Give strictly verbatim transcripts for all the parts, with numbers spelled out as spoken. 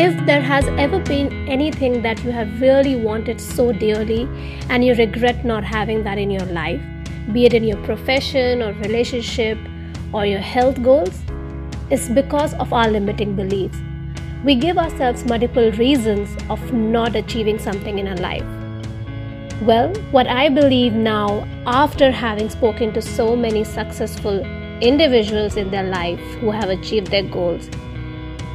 If there has ever been anything that you have really wanted so dearly and you regret not having that in your life, be it in your profession or relationship or your health goals, it's because of our limiting beliefs. We give ourselves multiple reasons of not achieving something in our life. Well, what I believe now, after having spoken to so many successful individuals in their life who have achieved their goals,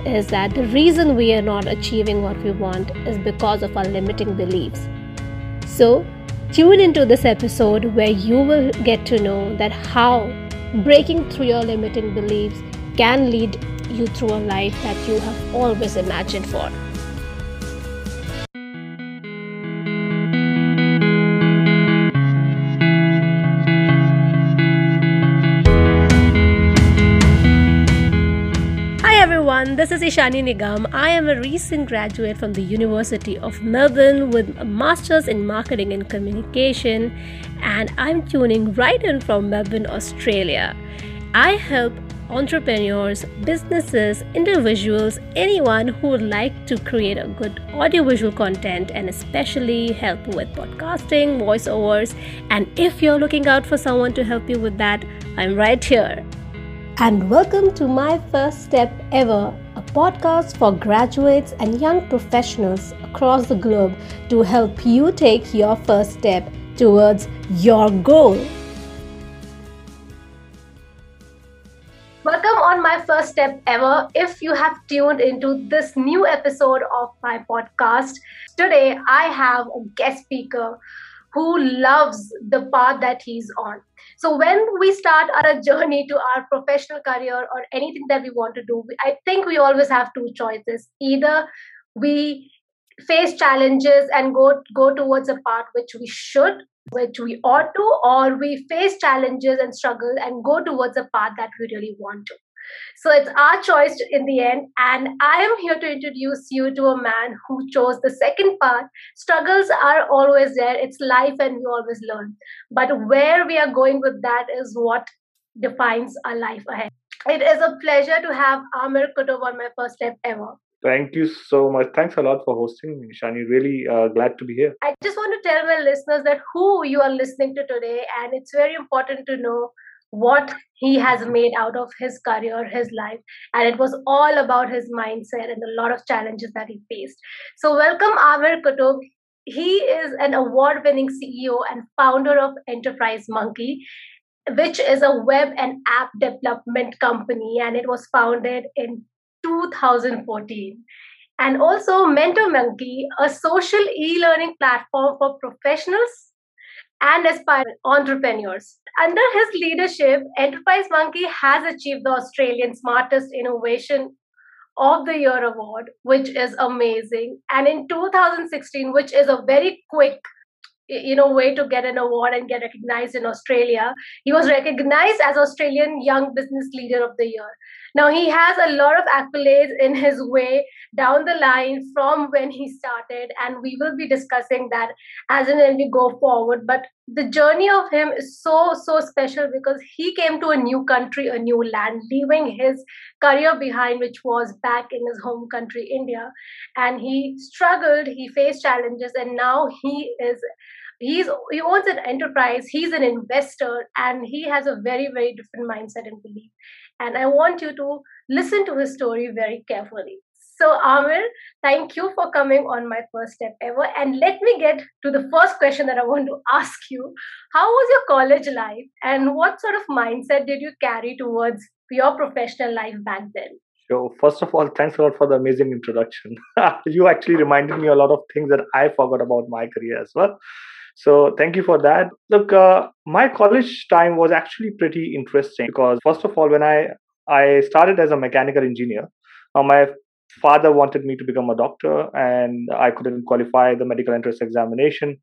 is that the reason we are not achieving what we want is because of our limiting beliefs. So, tune into this episode where you will get to know that how breaking through your limiting beliefs can lead you through a life that you have always imagined for. This is Shani Nigam. I am a recent graduate from the University of Melbourne with a Masters in Marketing and Communication, and I'm tuning right in from Melbourne, Australia. I help entrepreneurs, businesses, individuals, anyone who would like to create a good audiovisual content and especially help with podcasting, voiceovers, and if you're looking out for someone to help you with that, I'm right here. And welcome to my first step ever, a podcast for graduates and young professionals across the globe to help you take your first step towards your goal. Welcome on my first step ever. If you have tuned into this new episode of my podcast, today I have a guest speaker who loves the path that he's on. So when we start our journey to our professional career or anything that we want to do, I think we always have two choices. Either we face challenges and go, go towards a path which we should, which we ought to, or we face challenges and struggle and go towards a path that we really want to. So it's our choice in the end, and I am here to introduce you to a man who chose the second path. Struggles are always there, it's life and we always learn. But where we are going with that is what defines our life ahead. It is a pleasure to have Aamir Qutub on my first step ever. Thank you so much. Thanks a lot for hosting me, Shani. Really uh, glad to be here. I just want to tell my listeners that who you are listening to today, and it's very important to know what he has made out of his career, his life, and it was all about his mindset and a lot of challenges that he faced. So welcome Aamir Qutub. He is an award-winning C E O and founder of Enterprise Monkey, which is a web and app development company, and it was founded in two thousand fourteen. And also Mentor Monkey, a social e-learning platform for professionals and aspiring entrepreneurs. Under his leadership, Enterprise Monkey has achieved the Australian Smartest Innovation of the Year award, which is amazing. And in two thousand sixteen, which is a very quick, you know, way to get an award and get recognized in Australia, he was recognized as Australian Young Business Leader of the Year. Now, he has a lot of accolades in his way down the line from when he started, and we will be discussing that as and when we go forward. But the journey of him is so, so special because he came to a new country, a new land, leaving his career behind, which was back in his home country, India. And he struggled, he faced challenges, and now he is... He's, he owns an enterprise, he's an investor, and he has a very, very different mindset and belief. And I want you to listen to his story very carefully. So, Aamir, thank you for coming on my first step ever. And let me get to the first question that I want to ask you. How was your college life and what sort of mindset did you carry towards your professional life back then? So, first of all, thanks a lot for the amazing introduction. You actually reminded me a lot of things that I forgot about my career as well. So thank you for that. Look, uh, my college time was actually pretty interesting because first of all, when I, I started as a mechanical engineer, uh, my father wanted me to become a doctor and I couldn't qualify the medical entrance examination.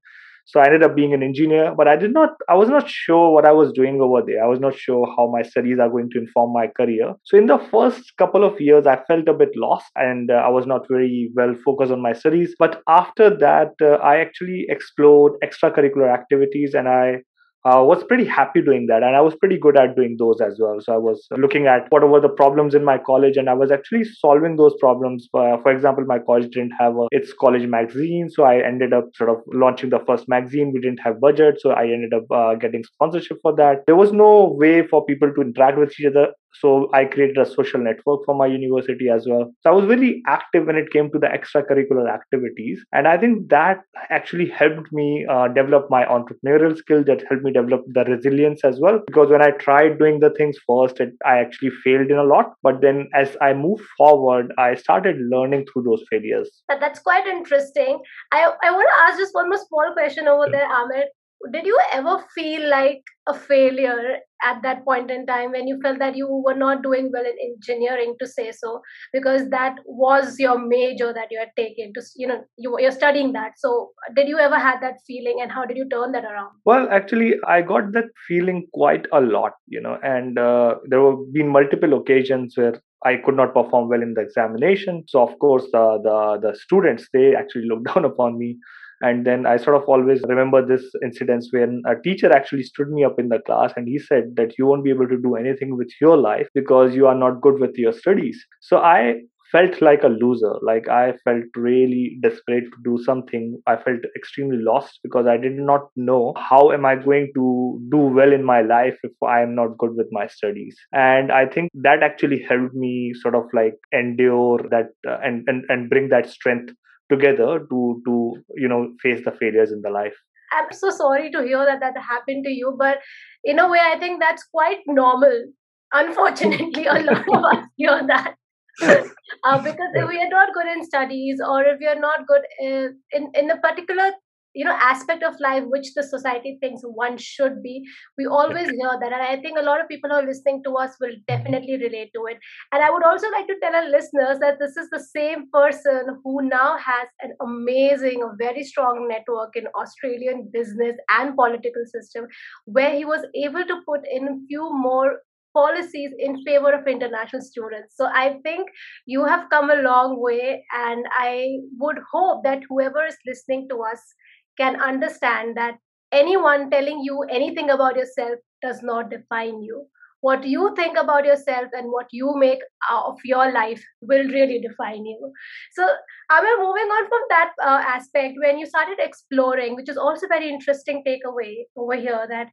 So I ended up being an engineer, but I did not, I was not sure what I was doing over there. I was not sure how my studies are going to inform my career. So in the first couple of years, I felt a bit lost and uh, I was not very well focused on my studies. But after that, uh, I actually explored extracurricular activities and I I was pretty happy doing that. And I was pretty good at doing those as well. So I was looking at what were the problems in my college, and I was actually solving those problems. Uh, for example, my college didn't have a, its college magazine. So I ended up sort of launching the first magazine. We didn't have budget. So I ended up uh, getting sponsorship for that. There was no way for people to interact with each other. So I created a social network for my university as well. So I was really active when it came to the extracurricular activities. And I think that actually helped me uh, develop my entrepreneurial skills, that helped me develop the resilience as well. Because when I tried doing the things first, it, I actually failed in a lot. But then as I moved forward, I started learning through those failures. That's quite interesting. I, I want to ask just one more small question over there, Aamir. Did you ever feel like a failure at that point in time when you felt that you were not doing well in engineering, to say so, because that was your major that you had taken to, you know, you, you're studying that. So did you ever have that feeling, and how did you turn that around? Well, actually, I got that feeling quite a lot, you know, and uh, there have been multiple occasions where I could not perform well in the examination. So of course, uh, the, the students, they actually looked down upon me. And then I sort of always remember this incident when a teacher actually stood me up in the class and he said that you won't be able to do anything with your life because you are not good with your studies. So I felt like a loser. Like I felt really desperate to do something. I felt extremely lost because I did not know how am I going to do well in my life if I am not good with my studies. And I think that actually helped me sort of like endure that uh, and, and, and bring that strength together to, to, you know, face the failures in the life. I'm so sorry to hear that that happened to you, but in a way, I think that's quite normal. Unfortunately, a lot of us hear that. uh, because if we are not good in studies, or if we are not good uh, in, in a particular, you know, aspect of life, which the society thinks one should be, we always hear that. And I think a lot of people who are listening to us will definitely relate to it. And I would also like to tell our listeners that this is the same person who now has an amazing, a very strong network in Australian business and political system, where he was able to put in a few more policies in favor of international students. So I think you have come a long way, and I would hope that whoever is listening to us can understand that anyone telling you anything about yourself does not define you. What you think about yourself and what you make of your life will really define you. So, Aamir, moving on from that uh, aspect, when you started exploring, which is also a very interesting takeaway over here, that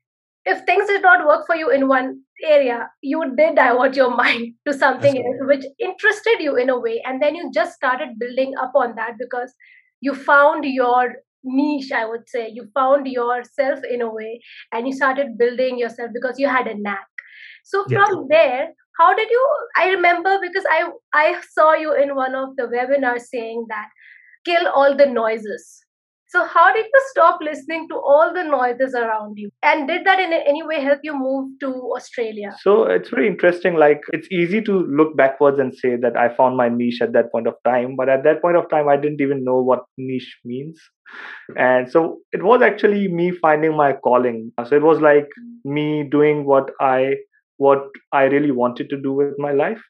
if things did not work for you in one area, you did divert your mind to something else which interested you in a way. And then you just started building up on that because you found your niche, I would say. You found yourself in a way, and you started building yourself because you had a knack. So from yeah. there, how did you, I remember because I, I saw you in one of the webinars saying that kill all the noises. So how did you stop listening to all the noises around you? And did that in any way help you move to Australia? So it's very interesting. Like, it's easy to look backwards and say that I found my niche at that point of time. But at that point of time, I didn't even know what niche means. And so it was actually me finding my calling. So it was like me doing what I what I really wanted to do with my life.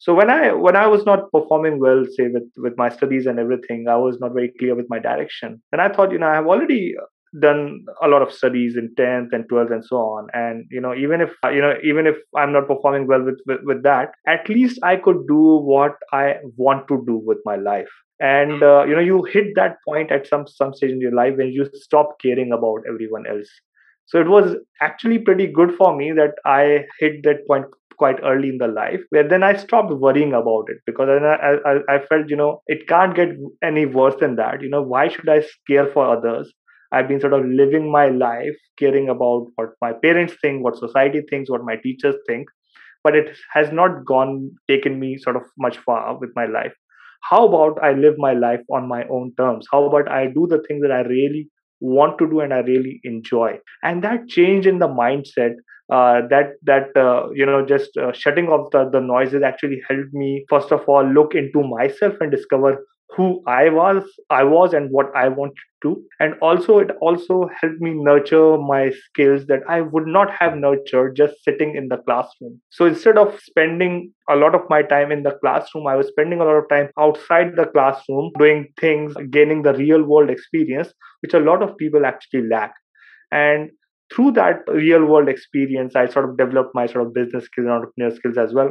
So when I when I was not performing well, say with, with my studies and everything, I was not very clear with my direction. And I thought, you know, I have already done a lot of studies in tenth and twelfth and so on. And, you know, even if, you know, even if I'm not performing well with, with, with that, at least I could do what I want to do with my life. And, uh, you know, you hit that point at some, some stage in your life when you stop caring about everyone else. So it was actually pretty good for me that I hit that point quite early in the life, where then I stopped worrying about it, because I, I, I felt, you know, it can't get any worse than that. You know, why should I care for others? I've been sort of living my life caring about what my parents think, what society thinks, what my teachers think, but it has not gone, taken me sort of much far with my life. How about I live my life on my own terms? How about I do the things that I really want to do and I really enjoy? And that change in the mindset, uh, that that uh, you know, just uh, shutting off the, the noises actually helped me, first of all, look into myself and discover who I was, I was, and what I wanted to. And also, it also helped me nurture my skills that I would not have nurtured just sitting in the classroom. So instead of spending a lot of my time in the classroom, I was spending a lot of time outside the classroom, doing things, gaining the real world experience, which a lot of people actually lack. And through that real world experience, I sort of developed my sort of business skills and entrepreneur skills as well.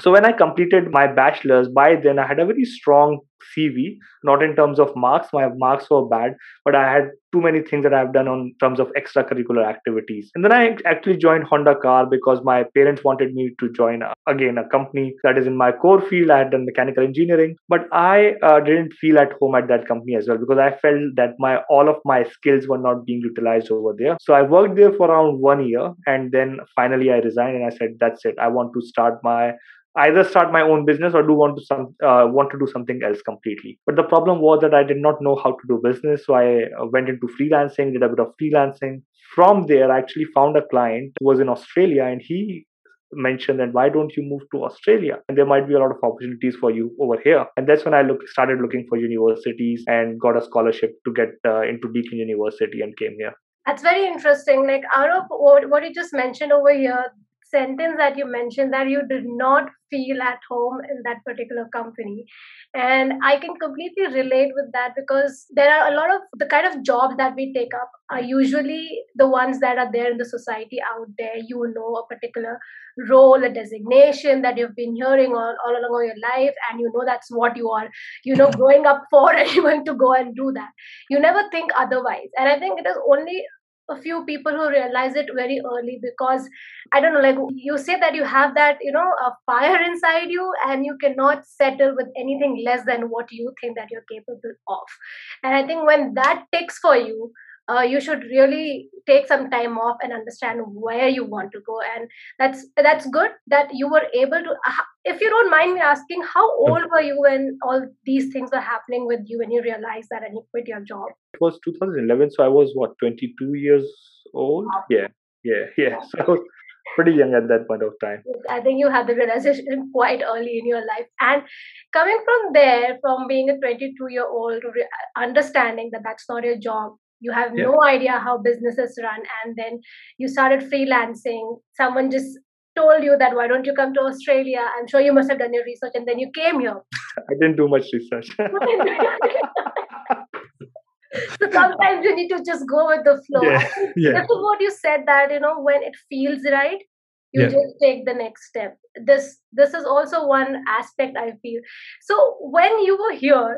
So when I completed my bachelor's, by then I had a very strong C V, not in terms of marks, my marks were bad, but I had too many things that I've done on terms of extracurricular activities. And then I actually joined Honda Car because my parents wanted me to join, again, a company that is in my core field. I had done mechanical engineering, but I uh, didn't feel at home at that company as well, because I felt that my all of my skills were not being utilized over there. So I worked there for around one year and then finally I resigned and I said, that's it. I want to start my either start my own business or do want to some uh, want to do something else completely. But the problem was that I did not know how to do business. So I went into freelancing, did a bit of freelancing. From there, I actually found a client who was in Australia and he mentioned that, why don't you move to Australia? And there might be a lot of opportunities for you over here. And that's when I look, started looking for universities and got a scholarship to get uh, into Deakin University and came here. That's very interesting. Like out of what you just mentioned over here, sentence that you mentioned that you did not feel at home in that particular company. And I can completely relate with that because there are a lot of the kind of jobs that we take up are usually the ones that are there in the society out there. You know, a particular role, a designation that you've been hearing all, all along your life, and you know that's what you are, you know, growing up for, and you're going to go and do that. You never think otherwise. And I think it is only a few people who realize it very early because, I don't know, like you say that you have that, you know, a fire inside you and you cannot settle with anything less than what you think that you're capable of. And I think when that ticks for you, Uh, you should really take some time off and understand where you want to go. And that's that's good that you were able to, uh, if you don't mind me asking, how old were you when all these things were happening with you and you realized that and you quit your job? It was two thousand eleven. So I was, what, twenty-two years old? Wow. Yeah, yeah, yeah. So I was pretty young at that point of time. I think you had the realization quite early in your life. And coming from there, from being a twenty-two-year-old, re- understanding that that's not your job, you have yeah. no idea how businesses run. And then you started freelancing. Someone just told you that, why don't you come to Australia? I'm sure you must have done your research. And then you came here. I didn't do much research. So sometimes you need to just go with the flow. Yeah. Yeah. That's what you said, that, you know, when it feels right, you yeah. just take the next step. This, this is also one aspect I feel. So when you were here,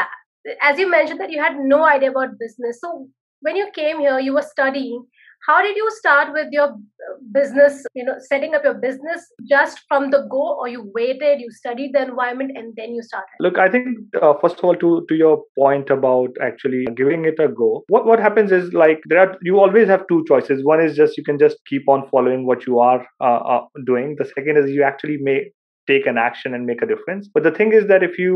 I, as you mentioned that you had no idea about business. So when you came here, you were studying. How did you start with your business, you know, setting up your business just from the go, or you waited, you studied the environment and then you started? Look, I think, uh, first of all, to, to your point about actually giving it a go, what, what happens is like there are, you always have two choices. One is just, you can just keep on following what you are uh, uh, doing. The second is you actually may take an action and make a difference. But the thing is that if you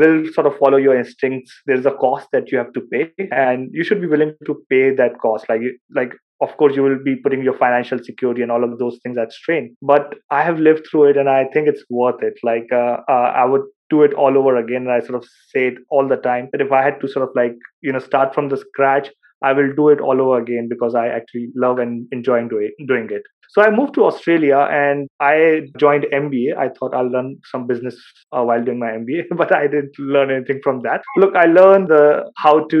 will sort of follow your instincts, there's a cost that you have to pay, and you should be willing to pay that cost. Like, like of course, you will be putting your financial security and all of those things at strain. But I have lived through it, and I think it's worth it. Like, uh, uh, I would do it all over again. And I sort of say it all the time that if I had to sort of like, you know, start from the scratch, I will do it all over again because I actually love and enjoy doing it. So I moved to Australia and I joined M B A. I thought I'll learn some business uh, while doing my M B A, but I didn't learn anything from that. Look, I learned the, how to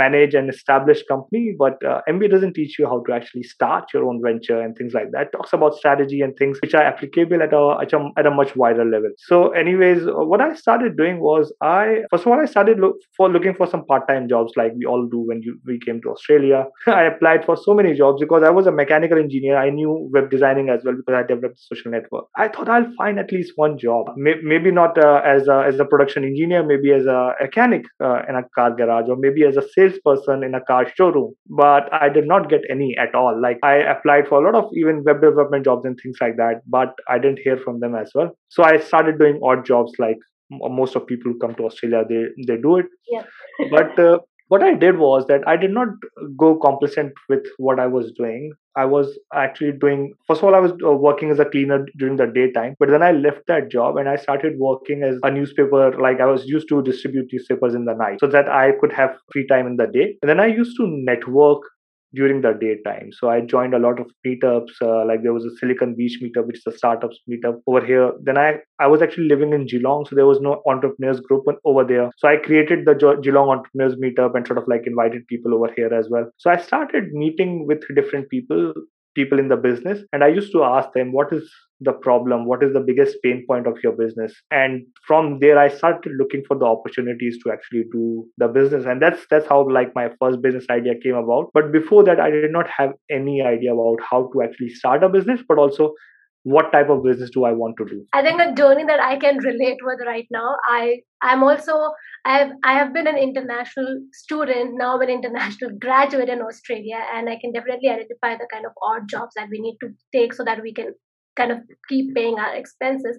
manage an established company, but uh, M B A doesn't teach you how to actually start your own venture and things like that. It talks about strategy and things which are applicable at a, at a, at a much wider level. So anyways, what I started doing was I, first of all, I started look for looking for some part-time jobs like we all do when you, we came to Australia. I applied for so many jobs because I was a mechanical engineer. I knew web designing as well because I developed a social network. I thought I'll find at least one job, maybe not uh, as a as a production engineer, maybe as a mechanic uh, in a car garage, or maybe as a salesperson in a car showroom. But I did not get any at all. Like I applied for a lot of even web development jobs and things like that, but I didn't hear from them as well. So I started doing odd jobs like most of people who come to Australia, they they do it. Yeah. But uh, what I did was that I did not go complacent with what I was doing. I was actually doing, first of all, I was working as a cleaner during the daytime, but then I left that job and I started working as a newspaper, like I was used to distribute newspapers in the night so that I could have free time in the day. And then I used to network during the daytime. So I joined a lot of meetups, uh, like there was a Silicon Beach meetup, which is a startups meetup over here. Then I, I was actually living in Geelong, so there was no entrepreneurs group over there. So I created the Geelong Entrepreneurs Meetup and sort of like invited people over here as well. So I started meeting with different people, people in the business, and I used to ask them, what is the problem? What is the biggest pain point of your business? And from there, I started looking for the opportunities to actually do the business. And that's that's how like my first business idea came about. But before that, I did not have any idea about how to actually start a business, but also what type of business do I want to do? I think a journey that I can relate with right now. I I'm also I have I have been an international student, now I'm an international graduate in Australia, and I can definitely identify the kind of odd jobs that we need to take so that we can kind of keep paying our expenses.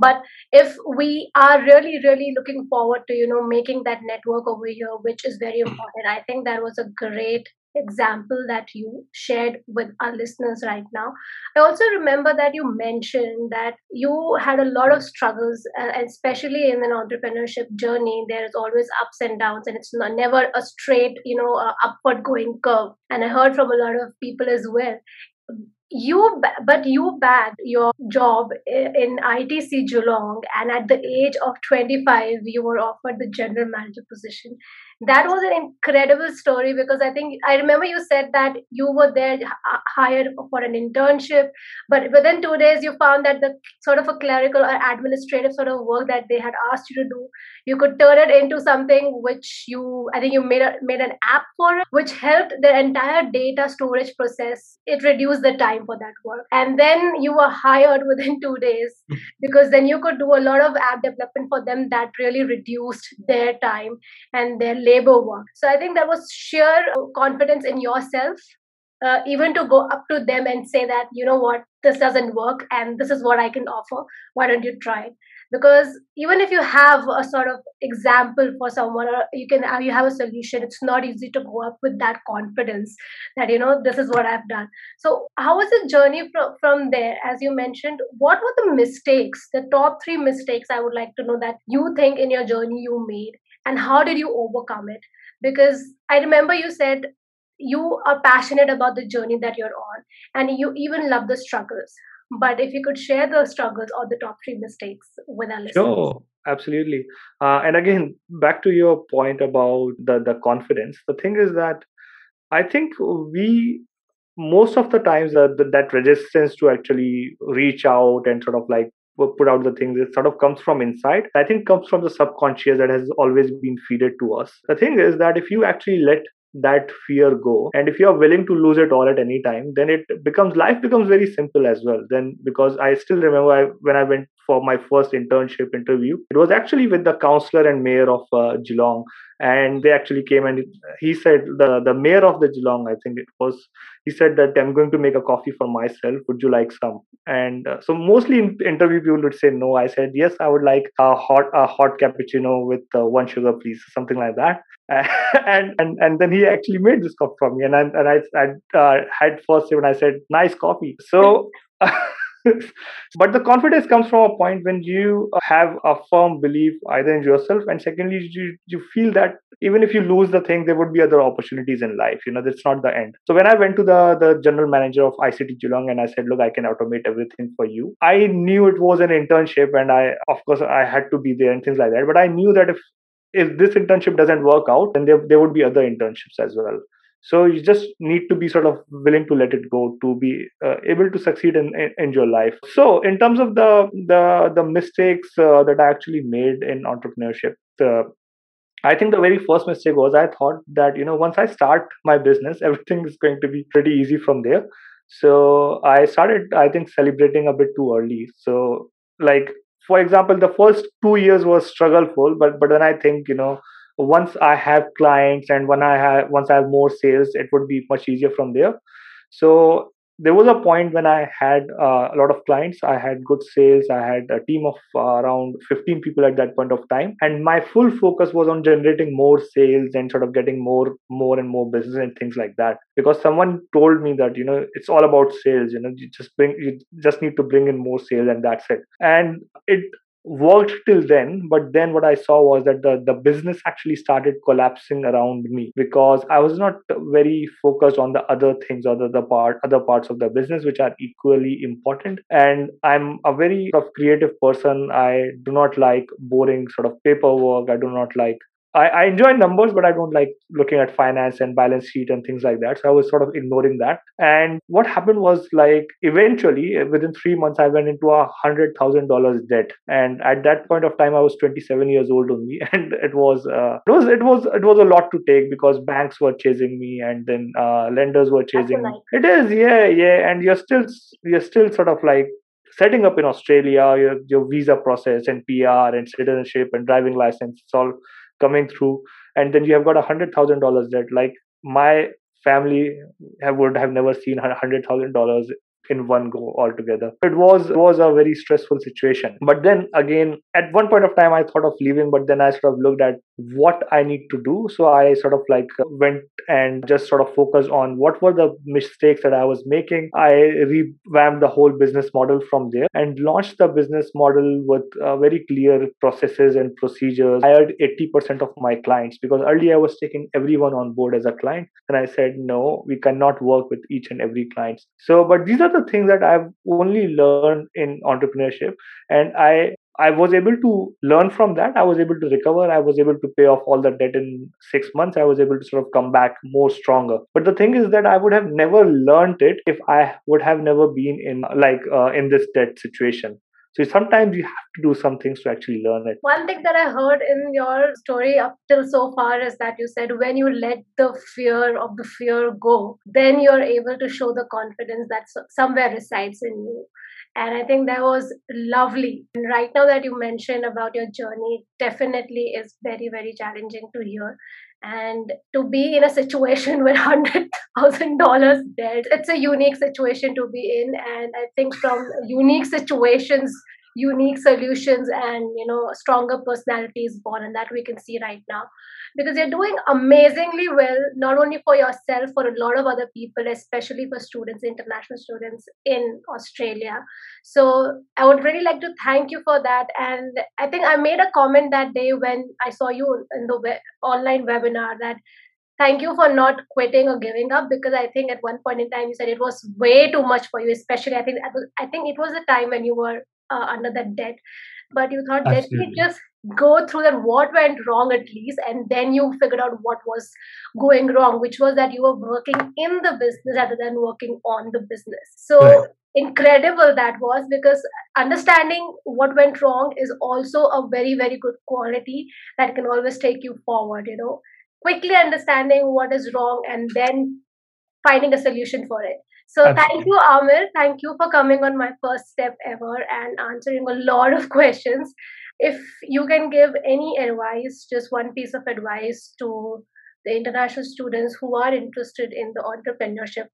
But if we are really, really looking forward to, you know, making that network over here, which is very important, I think that was a great example that you shared with our listeners right now. I also remember that you mentioned that you had a lot of struggles, and especially in an entrepreneurship journey, there is always ups and downs, and it's not, never a straight, you know, uh, upward going curve. And I heard from a lot of people as well. You, but you bagged your job in I T C Geelong, and at the age of twenty-five, you were offered the general manager position. That was an incredible story, because I think I remember you said that you were there hired for an internship, but within two days, you found that the sort of a clerical or administrative sort of work that they had asked you to do, you could turn it into something which you, I think you made a, made an app for it, which helped the entire data storage process. It reduced the time for that work, and then you were hired within two days, because then you could do a lot of app development for them that really reduced their time and their labor work. So I think that was sheer confidence in yourself, uh, even to go up to them and say that, you know what, this doesn't work and this is what I can offer, why don't you try it? Because even if you have a sort of example for someone, or you can you have a solution, it's not easy to go up with that confidence that, you know, this is what I've done. So how was the journey from, from there? As you mentioned, what were the mistakes, the top three mistakes I would like to know that you think in your journey you made, and how did you overcome it? Because I remember you said you are passionate about the journey that you're on, and you even love the struggles. But if you could share the struggles or the top three mistakes with our listeners. Sure, absolutely. Uh, and again, back to your point about the, the confidence, the thing is that I think we, most of the times that, that resistance to actually reach out and sort of like put out the things, it sort of comes from inside. I think comes from the subconscious that has always been fed to us. The thing is that if you actually let that fear go, and if you are willing to lose it all at any time, then it becomes life becomes very simple as well. Then, because I still remember I, when I went for my first internship interview, it was actually with the councillor and mayor of uh, Geelong, and they actually came and he said, the the mayor of the Geelong, I think it was, he said that I'm going to make a coffee for myself, would you like some? And uh, so mostly in interview people would say no. I said yes, I would like a hot a hot cappuccino with uh, one sugar please, something like that. and and and then he actually made this coffee for me, and I, and I, I uh, had first sip, and I said nice coffee. So but the confidence comes from a point when you have a firm belief either in yourself, and secondly, you, you feel that even if you lose the thing, there would be other opportunities in life. You know, that's not the end. So when I went to the, the general manager of I C T Geelong and I said, look, I can automate everything for you. I knew it was an internship, and I, of course, I had to be there and things like that. But I knew that if, if this internship doesn't work out, then there, there would be other internships as well. So you just need to be sort of willing to let it go to be uh, able to succeed in, in, in your life. So in terms of the the, the mistakes uh, that I actually made in entrepreneurship, uh, I think the very first mistake was I thought that, you know, once I start my business, everything is going to be pretty easy from there. So I started, I think, celebrating a bit too early. So like, for example, the first two years was struggleful, but, but then I think, you know, once I have clients and when I have once I have more sales, it would be much easier from there. So there was a point when I had uh, a lot of clients, I had good sales, I had a team of uh, around fifteen people at that point of time, and my full focus was on generating more sales and sort of getting more, more and more business and things like that. Because someone told me that, you know, it's all about sales. You know, you just bring, you just need to bring in more sales, and that's it. And it worked till then, but then what I saw was that the, the business actually started collapsing around me because I was not very focused on the other things or the, the part other parts of the business which are equally important. And I'm a very sort of creative person. I do not like boring sort of paperwork. I do not like I, I enjoy numbers, but I don't like looking at finance and balance sheet and things like that. So I was sort of ignoring that. And what happened was, like, eventually within three months, I went into a hundred thousand dollars debt. And at that point of time, I was twenty-seven years old only, and it was uh, it was it was it was a lot to take because banks were chasing me, and then uh, lenders were chasing me. It is, yeah, yeah. And you're still you're still sort of like setting up in Australia, your your visa process and P R and citizenship and driving license. It's all coming through, and then you have got a hundred thousand dollars debt. Like, my family have, would have never seen a hundred thousand dollars in one go altogether. It was it was a very stressful situation. But then again, at one point of time, I thought of leaving, but then I sort of looked at what I need to do. So I sort of like went and just sort of focused on what were the mistakes that I was making. I revamped the whole business model from there and launched the business model with uh, very clear processes and procedures. I hired eighty percent of my clients because earlier I was taking everyone on board as a client. And I said, no, we cannot work with each and every client. So, but these are the things that I've only learned in entrepreneurship. And I I was able to learn from that. I was able to recover. I was able to pay off all the debt in six months. I was able to sort of come back more stronger. But the thing is that I would have never learned it if I would have never been in like uh, in this debt situation. So sometimes you have to do some things to actually learn it. One thing that I heard in your story up till so far is that you said when you let the fear of the fear go, then you're able to show the confidence that somewhere resides in you. And I think that was lovely. And right now that you mentioned about your journey definitely is very, very challenging to hear. And to be in a situation where one hundred thousand dollars debt, it's a unique situation to be in. And I think from unique situations, unique solutions and, you know, stronger personalities born, and that we can see right now. Because you're doing amazingly well, not only for yourself, for a lot of other people, especially for students, international students in Australia. So I would really like to thank you for that. And I think I made a comment that day when I saw you in the web, online webinar that thank you for not quitting or giving up, because I think at one point in time you said it was way too much for you, especially I think, I think it was the time when you were Uh, under that debt, but you thought, let me just go through that, what went wrong at least, and then you figured out what was going wrong, which was that you were working in the business rather than working on the business. So right. Incredible that was, because understanding what went wrong is also a very, very good quality that can always take you forward, you know, quickly understanding what is wrong and then finding a solution for it. So Absolutely. Thank you, Aamir. Thank you for coming on my first step ever and answering a lot of questions. If you can give any advice, just one piece of advice to the international students who are interested in the entrepreneurship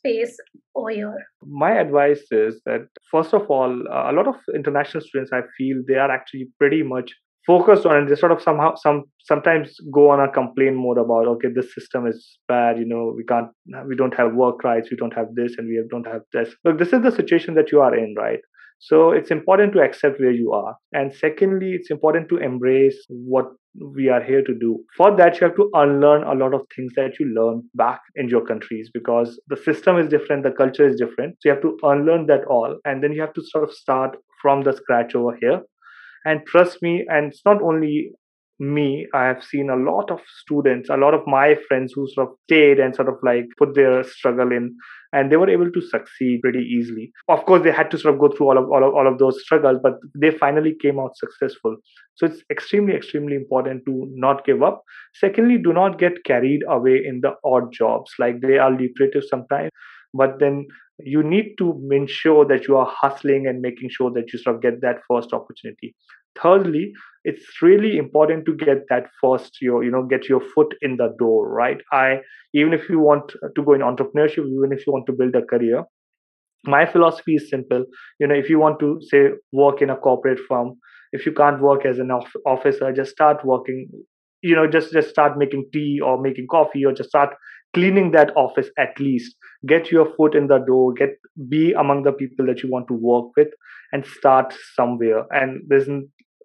space over here. My advice is that, first of all, a lot of international students, I feel they are actually pretty much focused on, and they sort of somehow some sometimes go on a complain mode about, okay, this system is bad, you know, we can't, we don't have work rights, we don't have this, and we don't have this. Look, this is the situation that you are in, right? So it's important to accept where you are. And secondly, it's important to embrace what we are here to do. For that, you have to unlearn a lot of things that you learn back in your countries, because the system is different, the culture is different. So you have to unlearn that all. And then you have to sort of start from the scratch over here. And trust me, and it's not only me, I have seen a lot of students, a lot of my friends who sort of stayed and sort of like put their struggle in, and they were able to succeed pretty easily. Of course, they had to sort of go through all of, all of, all of those struggles, but they finally came out successful. So it's extremely, extremely important to not give up. Secondly, do not get carried away in the odd jobs. Like, they are lucrative sometimes, but then you need to ensure that you are hustling and making sure that you sort of get that first opportunity. Thirdly, it's really important to get that first, your, you know, get your foot in the door, right? I, even if you want to go in entrepreneurship, even if you want to build a career, my philosophy is simple. You know, if you want to, say, work in a corporate firm, if you can't work as an officer, just start working, you know, just, just start making tea or making coffee, or just start cleaning that office at least. Get your foot in the door, get be among the people that you want to work with, and start somewhere. And there's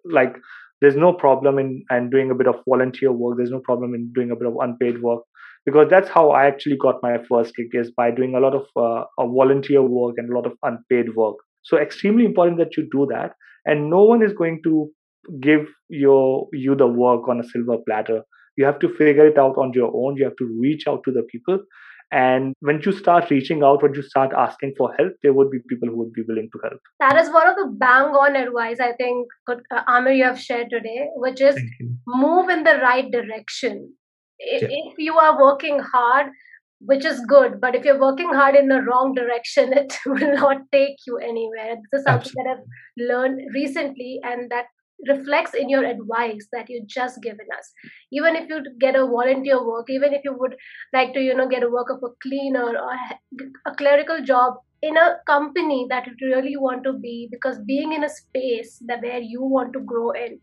like there's no problem in and doing a bit of volunteer work. There's no problem in doing a bit of unpaid work, because that's how I actually got my first gig, is by doing a lot of uh, a volunteer work and a lot of unpaid work. So extremely important that you do that, and no one is going to give your you the work on a silver platter. You have to figure it out on your own. You have to reach out to the people. And when you start reaching out, when you start asking for help, there would be people who would be willing to help. That is one of the bang-on advice I think, uh, Aamir, you have shared today, which is move in the right direction. If, yeah. if you are working hard, which is good, but if you're working hard in the wrong direction, it will not take you anywhere. This is something Absolutely. That I've learned recently, and that reflects in your advice that you just given us. Even if you get a volunteer work, even if you would like to, you know, get a work of a cleaner or a clerical job in a company that you really want to be, because being in a space that where you want to grow in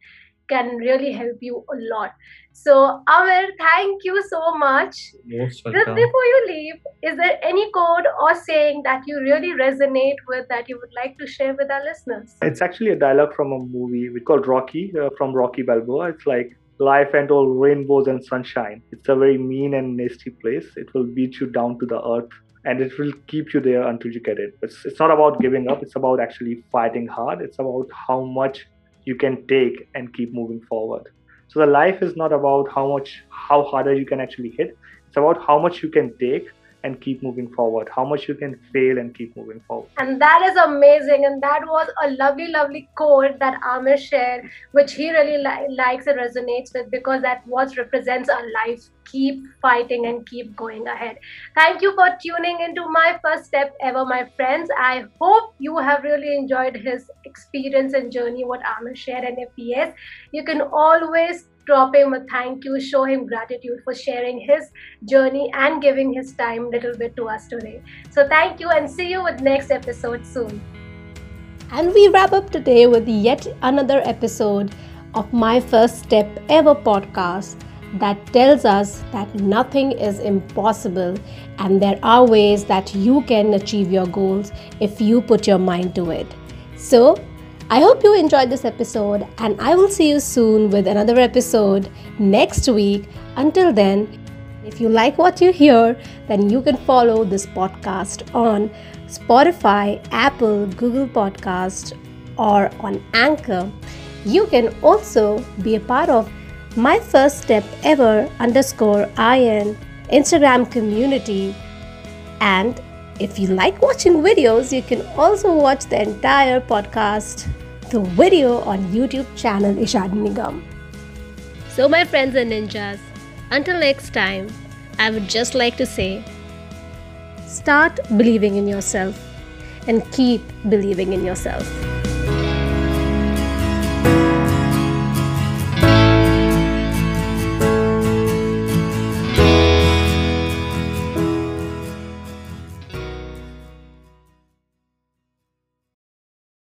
can really help you a lot. So Aamir, thank you so much. Most welcome. Just before you leave, is there any quote or saying that you really resonate with that you would like to share with our listeners? It's actually a dialogue from a movie called Rocky, uh, from Rocky Balboa. It's like, life and all rainbows and sunshine. It's a very mean and nasty place. It will beat you down to the earth, and it will keep you there until you get it. It's, it's not about giving up. It's about actually fighting hard. It's about how much you can take and keep moving forward. So the life is not about how much, how harder you can actually hit. It's about how much you can take and keep moving forward, how much you can fail and keep moving forward. And that is amazing. And that was a lovely, lovely quote that Aamir shared, which he really li- likes and resonates with, because that what represents our life. Keep fighting and keep going ahead. Thank you for tuning into My First Step Ever, my friends. I hope you have really enjoyed his experience and journey, what Aamir shared. And if yes, you can always drop him a thank you, show him gratitude for sharing his journey and giving his time little bit to us today. So thank you, and see you with next episode soon. And we wrap up today with yet another episode of My First Step Ever podcast that tells us that nothing is impossible, and there are ways that you can achieve your goals if you put your mind to it. So I hope you enjoyed this episode, and I will see you soon with another episode next week. Until then, if you like what you hear, then you can follow this podcast on Spotify, Apple, Google Podcasts, or on Anchor. You can also be a part of My First Step Ever underscore IN Instagram community. And if you like watching videos, you can also watch the entire podcast, the video on YouTube channel Shani Nigam. So my friends and ninjas, until next time, I would just like to say, start believing in yourself and keep believing in yourself.